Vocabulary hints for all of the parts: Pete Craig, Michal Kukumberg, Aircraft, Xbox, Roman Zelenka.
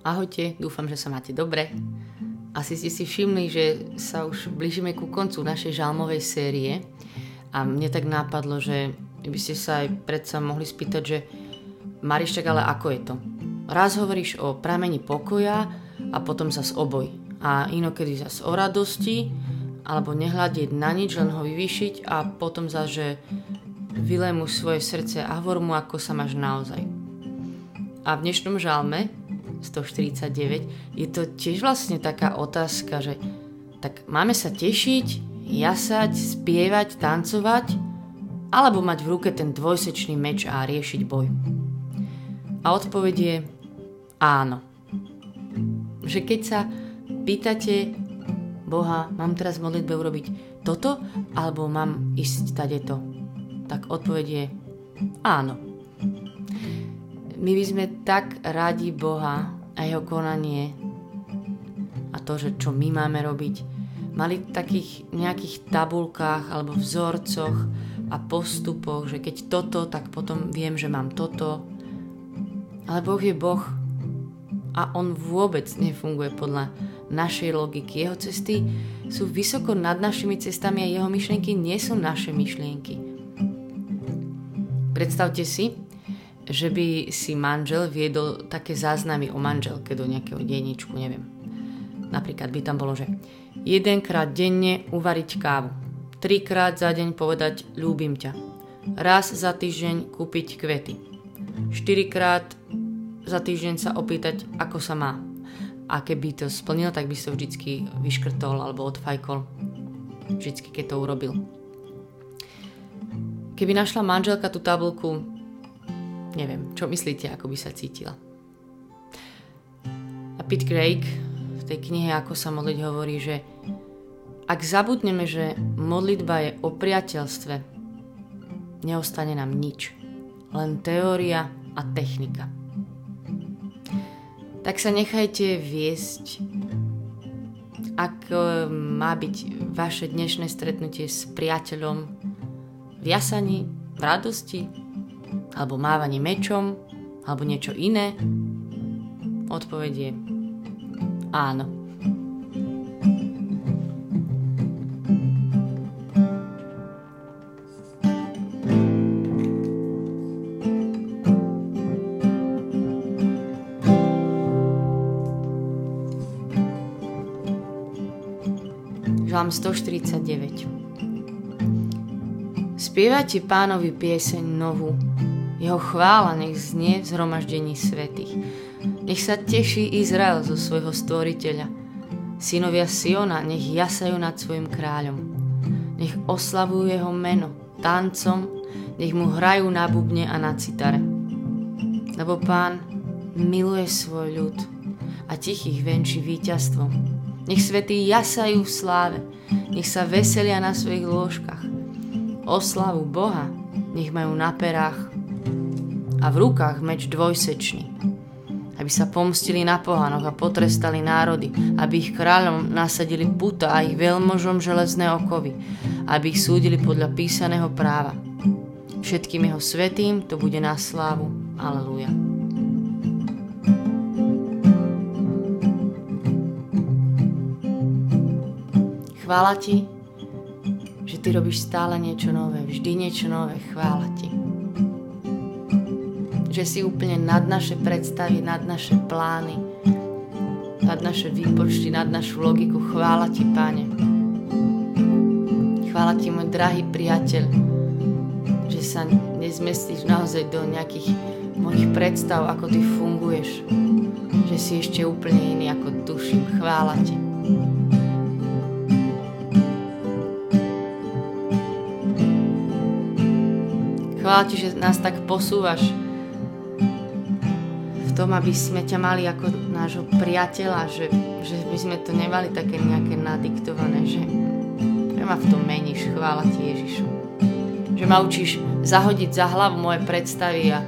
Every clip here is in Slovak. Ahojte, dúfam, že sa máte dobre. Asi ste si všimli, že sa už blížime ku koncu našej žalmovej série a mne tak nápadlo, že by ste sa aj predsa mohli spýtať, že Mariš, tak ale ako je to? Raz hovoríš o pramení pokoja a potom zas oboj. A inokedy zas o radosti, alebo nehľadiť na nič, len ho vyvýšiť a potom zas, že vylej mu svoje srdce a hovor mu, ako sa máš naozaj. A v dnešnom žalme 149 je to tiež vlastne taká otázka, že tak máme sa tešiť, jasať, spievať, tancovať, alebo mať v ruke ten dvojsečný meč a riešiť boj. A odpoveď je áno. Že keď sa pýtate Boha, mám teraz v modlitbe urobiť toto, alebo mám ísť tadeto, tak odpoveď je áno. My by sme tak radi Boha a jeho konanie a to, že čo my máme robiť, mali v takých nejakých tabuľkách alebo vzorcoch a postupoch, že keď toto, tak potom viem, že mám toto. Ale Boh je Boh a on vôbec nefunguje podľa našej logiky. Jeho cesty sú vysoko nad našimi cestami a jeho myšlienky nie sú naše myšlienky. Predstavte si, že by si manžel viedol také záznamy o manželke do nejakého denníčku, neviem. Napríklad by tam bolo, že 1-krát denne uvariť kávu, 3-krát za deň povedať ľúbim ťa, raz za týždeň kúpiť kvety, 4-krát za týždeň sa opýtať, ako sa má. A keby to splnil, tak by si to vždycky vyškrtol alebo odfajkol. Vždycky, keď to urobil. Keby našla manželka tú tabulku, neviem, čo myslíte, ako by sa cítila. A Pete Craig v tej knihe Ako sa modliť hovorí, že ak zabudneme, že modlitba je o priateľstve, neostane nám nič. Len teória a technika. Tak sa nechajte viesť, ako má byť vaše dnešné stretnutie s priateľom v jasaní, v radosti, alebo mávaní mečom, alebo niečo iné. Odpoveď je áno. Žalm 149. Spievajte Pánovi pieseň novú. Jeho chvála nech znie v zhromaždení svätých. Nech sa teší Izrael zo svojho stvoriteľa. Synovia Siona nech jasajú nad svojim kráľom. Nech oslavujú jeho meno tancom, nech mu hrajú na bubne a na citare. Lebo Pán miluje svoj ľud a tichých venčí víťazstvom. Nech svätí jasajú v sláve, nech sa veselia na svojich lôžkach. Oslavu Boha nech majú na perách a v rukách meč dvojsečný, aby sa pomstili na pohanoch a potrestali národy, aby ich kráľom nasadili puta a ich veľmožom železné okovy, aby ich súdili podľa písaného práva. Všetkým jeho svätým to bude na slávu. Aleluja. Chvála ti, že ty robíš stále niečo nové, vždy niečo nové, chvála ti. Že si úplne nad naše predstavy, nad naše plány, nad naše výpočty, nad našu logiku, chvála ti, Pane. Chvála ti, môj drahý priateľ, že sa nezmestíš naozaj do nejakých mojich predstav, ako ty funguješ, že si ešte úplne iný, ako tuším, chvála ti. Chvála ti, že nás tak posúvaš v tom, aby sme ťa mali ako nášho priateľa, že by sme to nemali také nejaké nadiktované, že ma v tom meníš, chvála ti, Ježišu. Že ma učíš zahodiť za hlavu moje predstavy a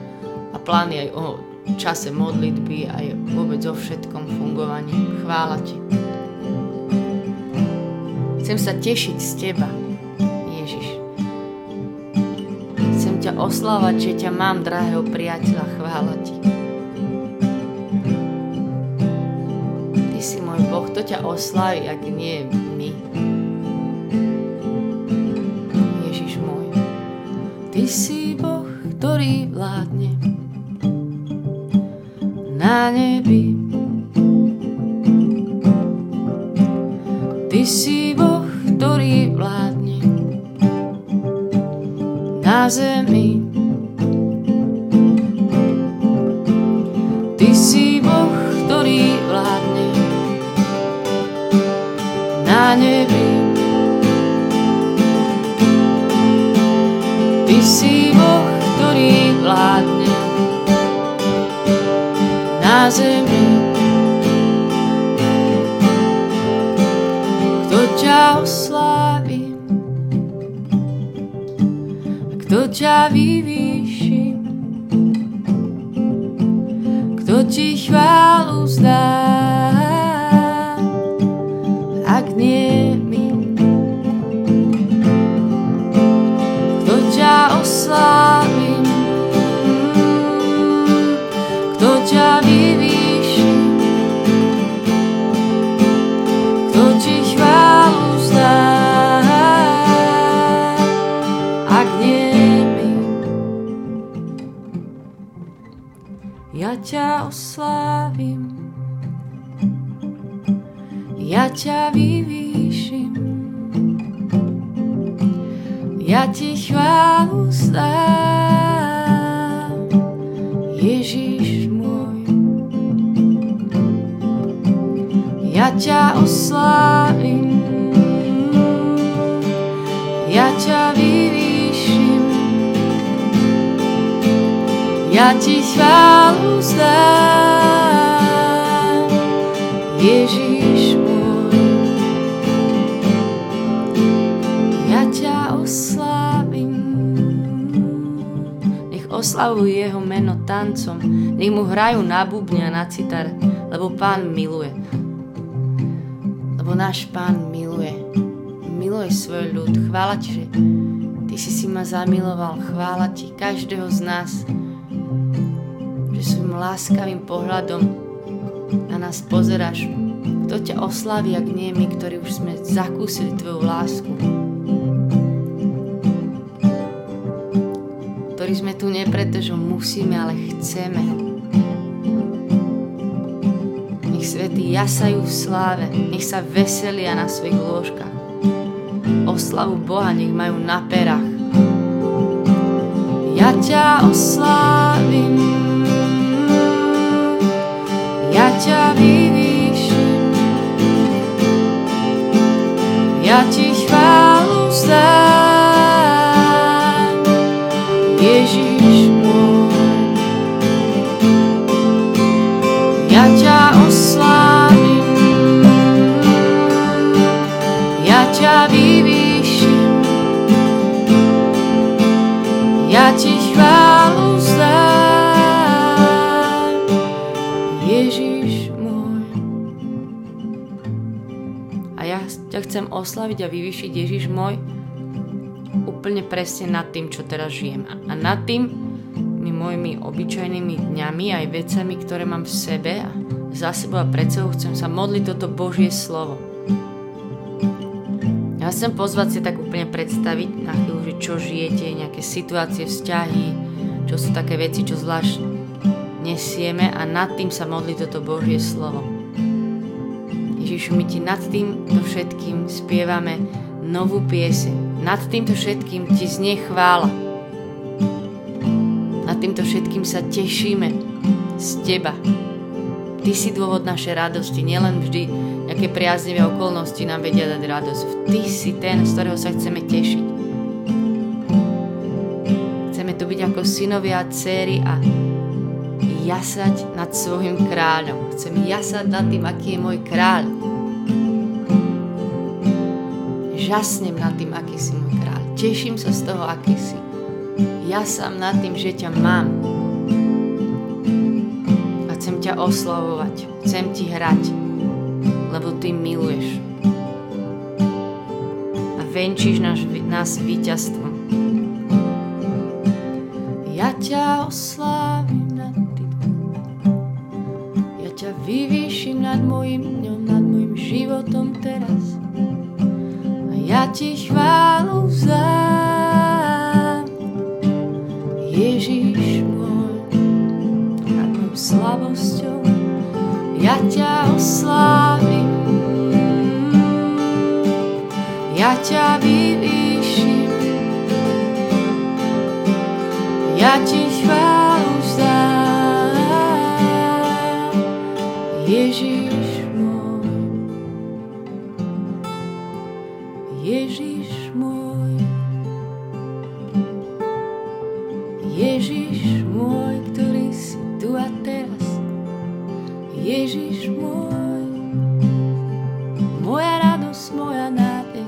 plány aj o čase modlitby, aj vôbec o všetkom fungovaní. Chvála ti. Chcem sa tešiť z teba, Ježiš. Ťa oslávať, že ťa mám, drahého priateľa, chvála ti. Ty si môj Boh, to ťa oslaví, ak nie my. Ježiš môj, Ty si Boh, ktorý vládne na nebi. Ty si Boh, ktorý vládne na zemi. Ty si Boh, ktorý vládne na nebi. Ty si Boh, ktorý vládne na zemi. Kto ťa oslávi, kto ťa vyvýši, kto ti chválu vzdá, ak nie my. Kto ťa oslávi, kto ťa vyvýši, ja ťa oslávim, ja ťa vyvýšim, ja ti chválu vzdám, Ježiš môj. Ja ťa oslávim, ja ťa vyvýšim, ja ti chválu vzdám, Ježiš môj. Ja ťa oslávim. Nech oslavujú jeho meno tancom, nech mu hrajú na bubne a na citar, lebo Pán miluje. Lebo náš Pán miluje. Miluj svoj ľud. Chvála ti, že Ty si ma zamiloval. Chvála ti každého z nás, svojím láskavým pohľadom na nás pozeráš. Kto ťa oslaví, ak nie my, ktorí už sme zakúsili tvoju lásku, ktorí sme tu nie preto, že musíme, ale chceme. Nech svätí jasajú v sláve, nech sa veselia na svojich lôžkach, oslavu Boha nech majú na perách. Ja ťa oslávim, ja ťa vyvýšim, ja ti chválu vzdám, Ježiš môj. Ja ťa oslávim, ja ťa vyvýšim, ja ti chválu vzdám, Ježiš môj. A ja ťa chcem oslaviť a vyvýšiť, Ježiš môj, úplne presne nad tým, čo teraz žijem. A nad tými mojimi obyčajnými dňami aj vecami, ktoré mám v sebe a za sebou a pred sebou, chcem sa modliť toto Božie slovo. Ja chcem pozvať si tak úplne predstaviť na chvíľu, že čo žijete, nejaké situácie, vzťahy, čo sú také veci, čo zvlášť nesieme, a nad tým sa modlí toto Božie slovo. Ježišu, my ti nad týmto všetkým spievame novú pieseň. Nad týmto všetkým ti znie chvála. Nad týmto všetkým sa tešíme z teba. Ty si dôvod našej radosti. Nielen vždy nejaké priaznivé okolnosti nám vedia dať radosť. Ty si ten, z ktorého sa chceme tešiť. Chceme tu byť ako synovia a dcéry a jasať nad svojim kráľom. Chcem jasať nad tým, aký je môj kráľ. Žasnem nad tým, aký si môj kráľ. Teším sa z toho, aký si. Jasam nad tým, že ťa mám. A chcem ťa oslavovať. Chcem ti hrať, lebo ty miluješ. A venčíš nás víťazstvom. Ja ťa oslavím, vyvýšim nad mojim dňom. životom teraz a ja ti chválu vzdám. Ježiš môj, nad mojou slabosťou ja ťa oslávim, ja ťa vyvýšim, ja ti chválu vzdám. Ježiš môj, Ježiš môj, Ježiš môj, ktorý si tu a teraz, Ježiš môj, moja radosť, moja nádej,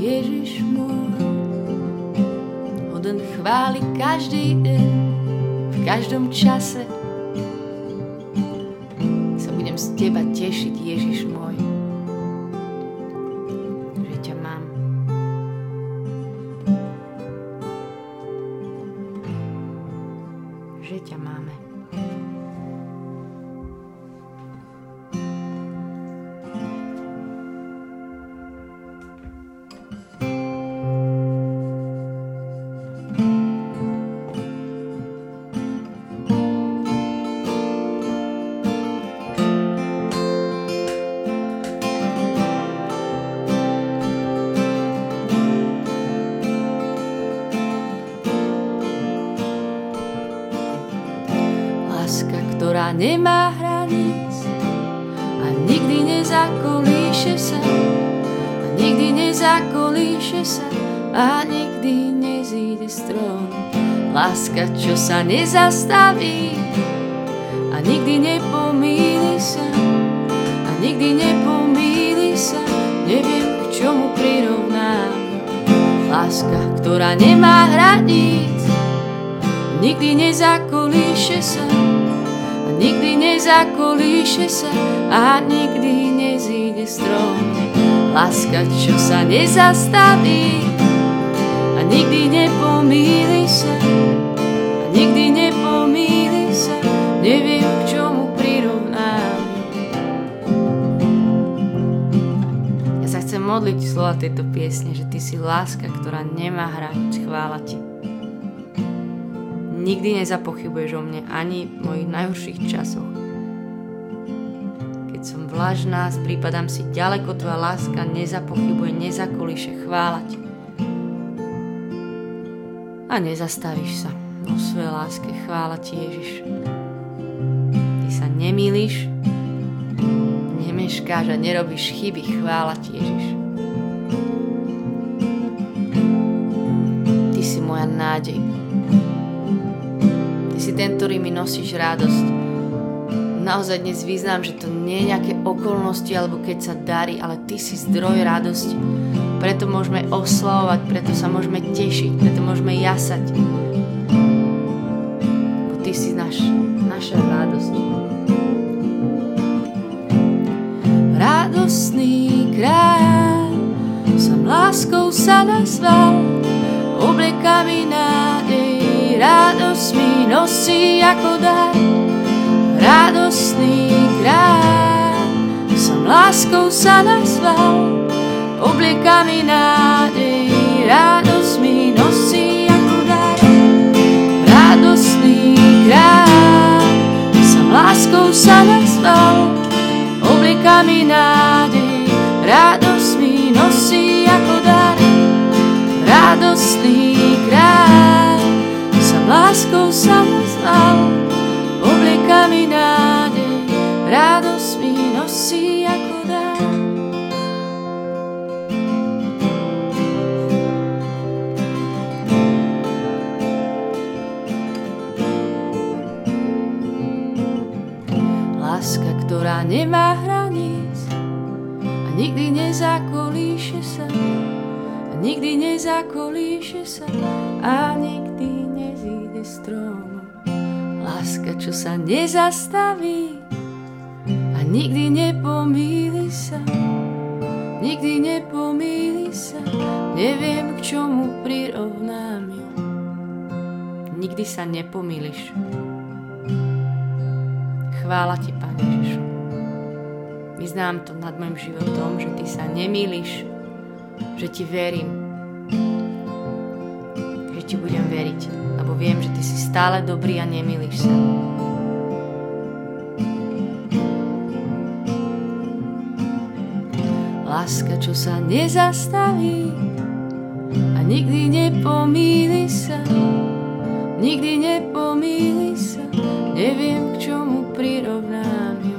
Ježiš môj, hoden chváli každý deň, v každom čase. Sa budem z teba tešiť, Ježiš môj, že ťa mám. Že ťa máme. Ktorá nemá hraníc a nikdy nezakolíše sa, a nikdy nezakolíše sa a nikdy nezíde z trónu. Láska, čo sa nezastaví a nikdy nepomíli sa, a nikdy nepomíli sa, neviem, k čomu prirovnám. Láska, ktorá nemá hraníc, nikdy nezakolíše sa, nikdy nezakolíše sa a nikdy nezíde z trónu. Láska, čo sa nezastaví a nikdy nepomýli sa, a nikdy nepomýli sa, neviem, k čomu prirovnám. Ja sa chcem modliť slova tejto piesne, že ty si láska, ktorá nemá hraníc. Chvála ti. Nikdy nezapochybuješ o mne ani v mojich najhorších časoch. Keď som vlažná, prípadám si ďaleko, tvoja láska nezapochybuje, nezakolíše. Chvála ti. A nezastavíš sa o svojej láske. Chvála ti, Ježiš. Ty sa nemýliš, nemeškáš a nerobíš chyby. Chvála ti, Ježiš. Ty si moja nádej. Si ten, ktorý mi nosíš radosť. Naozaj dnes vyznám, že to nie je nejaké okolnosti, alebo keď sa darí, ale ty si zdroj radosti. Preto môžeme oslavovať, preto sa môžeme tešiť, preto môžeme jasať. Bo ty si naša radosť. Radosný kráľ, som láskou sa nazval, oblekami nádej. Radosť mi nosí ako dar, radosný kráľ, som láskou sa nazval, oblieka mi nádej, radosť mi nosí ako dar, radosný kráľ, som láskou sa nazval, oblieka mi nádej, radosť mi nosí ako dar, radosný kráľ. Láskou sa nazval, oblieka mi nádej, radosť mi nosí ako dar. Láska, ktorá nemá hraníc a nikdy nezakolíše sa, a nikdy nezakolíše sa a nikdy strom. Láska, čo sa nezastaví a nikdy nepomýli sa, nikdy nepomýli sa, neviem, k čomu prirovnám ju. Nikdy sa nepomýliš. Chvála ti, Pane Ježišu. Vyznám to nad môjim životom, že ty sa nemýliš, že ti verím, že ti budem veriť, lebo viem, že ty si stále dobrý a nemýliš sa. Láska, čo sa nezastaví a nikdy nepomýli sa, nikdy nepomýli sa, neviem, k čomu prirovnám ju.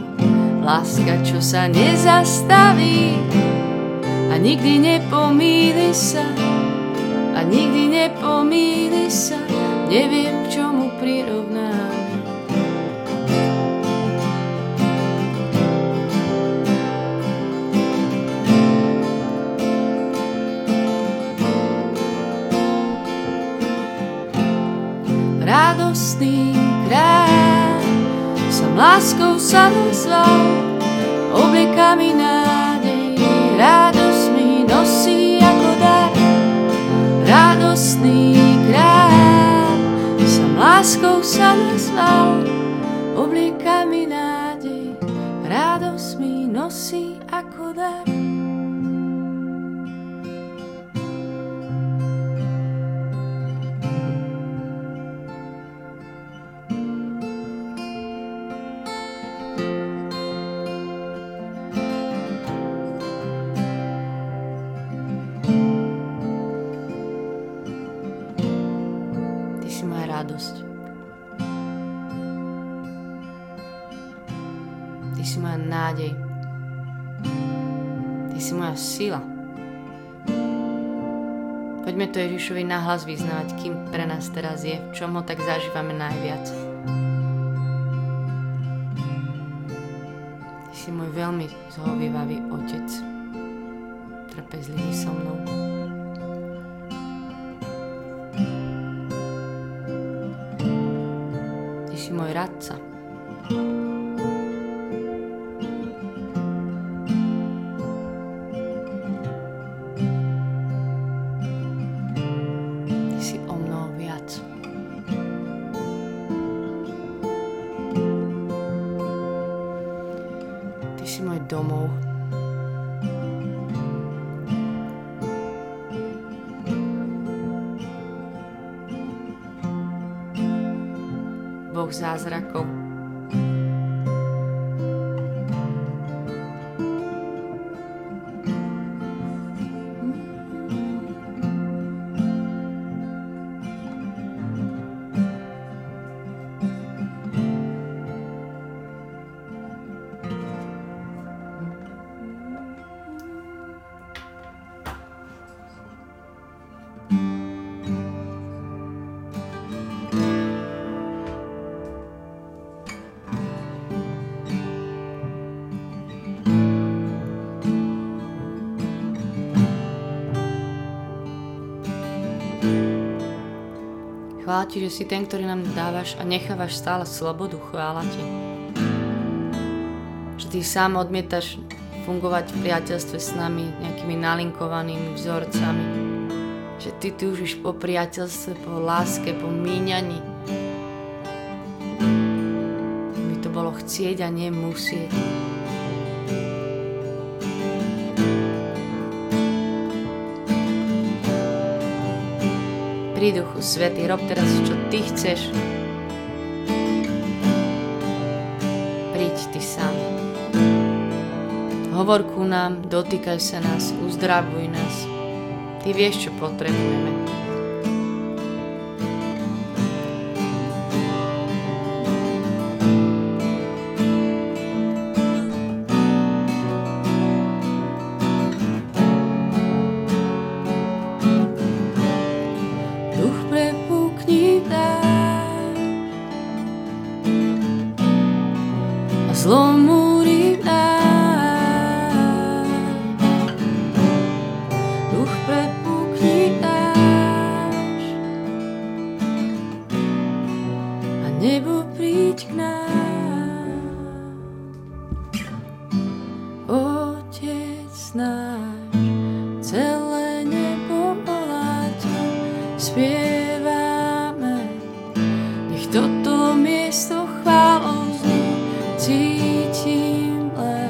Láska, čo sa nezastaví a nikdy nepomýli sa, a nikdy nepomýli sa, neviem, k čomu prirovnám. Radostný kráľ, som láskou sa nazval, oblieka mi nádej, radosť mi nosí ako dar. Radostný kráľ, som láskou sa nazval, oblieka mi nádej, radosť mi nosí ako dar. Ty si moja nádej. Ty si moja sila. Poďme to Ježišovi nahlas vyznávať, kým pre nás teraz je, v čom ho tak zažívame najviac. Ty si môj veľmi zhovievavý otec, trpezlivý so mnou. Ty si môj radca. Domov. Boh zázrakov. Chvála ti, že si ten, ktorý nám dávaš a nechávaš stále slobodu. Chvála ti, že ty sám odmietaš fungovať v priateľstve s nami nejakými nalinkovanými vzorcami. Že ty túžiš po priateľstve, po láske, po míňaní. By to bolo chcieť a nemusieť. Pri Duchu Svätý, rob teraz, čo ty chceš. Príď ty sám. Hovor ku nám, dotýkaj sa nás, uzdravuj nás. Ty vieš, čo potrebujeme. Toto miesto chválou zní, cítim len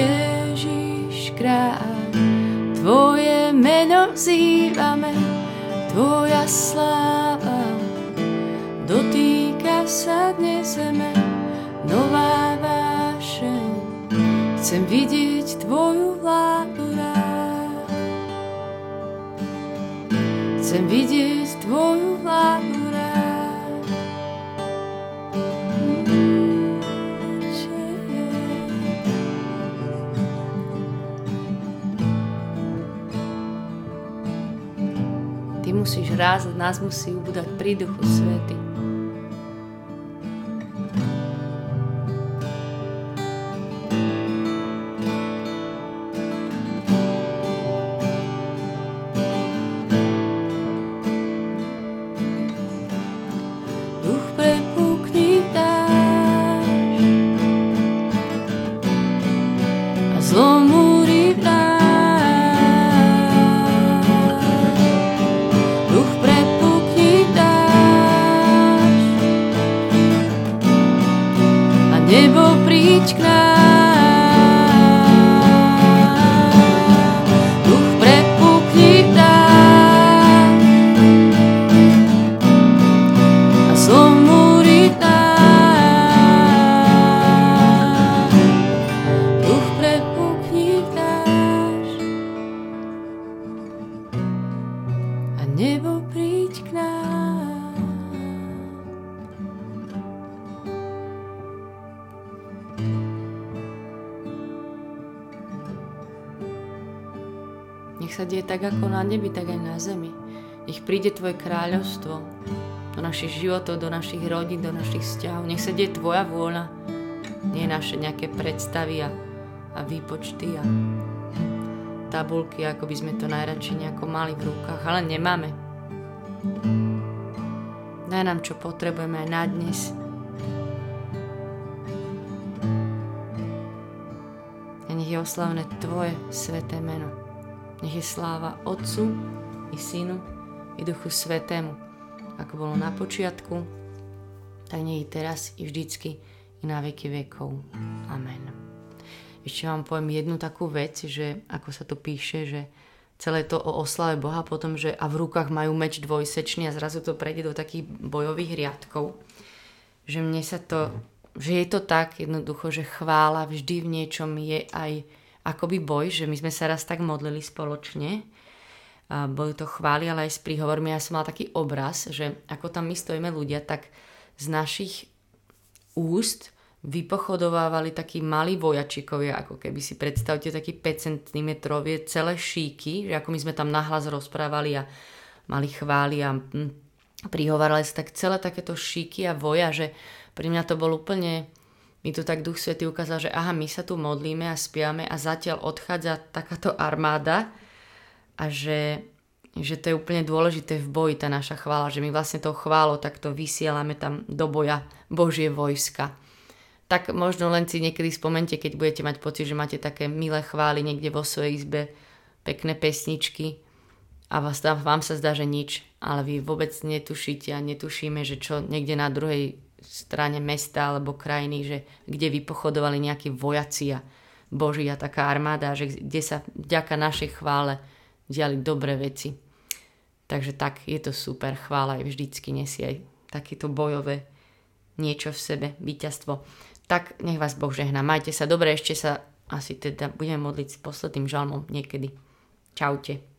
Ježiš kráľ, tvoje meno vzývame, tvoja sláva dotýka sa dnes zeme, nová vášeň, chcem vidieť tvoju vládu rád. Chcem vidieť tvoju vládu rád. Ty musíš rázať, nás musí ubúdať pri Duchu Svätý. Nech sa deje tak ako na nebi, tak aj na zemi. Nech príde tvoje kráľovstvo do našich životov, do našich rodín, do našich vzťahov. Nech sa deje tvoja vôľa, nie naše nejaké predstavy a výpočty a tabulky, ako by sme to najradšej nejako mali v rukách, ale nemáme. Daj nám, čo potrebujeme aj na dnes. A nech je oslavné tvoje sväté meno. Nech je sláva Otcu i Synu i Duchu Svätému, ako bolo na počiatku, tak nech je teraz i vždycky i na veky vekov. Amen. Ešte vám poviem jednu takú vec, že ako sa tu píše, že celé to o oslave Boha, potom, že a v rukách majú meč dvojsečný a zrazu to prejde do takých bojových riadkov, že mne sa to, že je to tak jednoducho, že chvála vždy v niečom je aj akoby boj, že my sme sa raz tak modlili spoločne, boli to chvály, ale aj s príhovormi. Ja som mala taký obraz, že ako tam my stojíme ľudia, tak z našich úst vypochodovávali takí malí vojačikovia, ako keby si predstavte taký 5 cm celé šíky, že ako my sme tam nahlas rozprávali a mali chvály a príhovorili sa, tak celé takéto šíky a voja, že pre mňa to bol úplne... Mi tu tak Duch Svätý ukázal, že aha, my sa tu modlíme a spiame a zatiaľ odchádza takáto armáda a že to je úplne dôležité v boji, tá naša chvála, že my vlastne tou chválou takto vysielame tam do boja Božie vojska. Tak možno len si niekedy spomente, keď budete mať pocit, že máte také milé chvály niekde vo svojej izbe, pekné pesničky a vám sa zdá, že nič, ale vy vôbec netušíte a netušíme, že čo niekde na druhej strane mesta alebo krajiny, že kde vypochodovali nejakí vojaci a Božia taká armáda, že kde sa vďaka našej chvále diali dobré veci. Takže tak, je to super, chvála aj vždycky nesie aj takéto bojové niečo v sebe, víťazstvo. Tak nech vás Boh žehná, majte sa dobre, ešte sa asi teda budeme modliť s posledným žalmom niekedy. Čaute.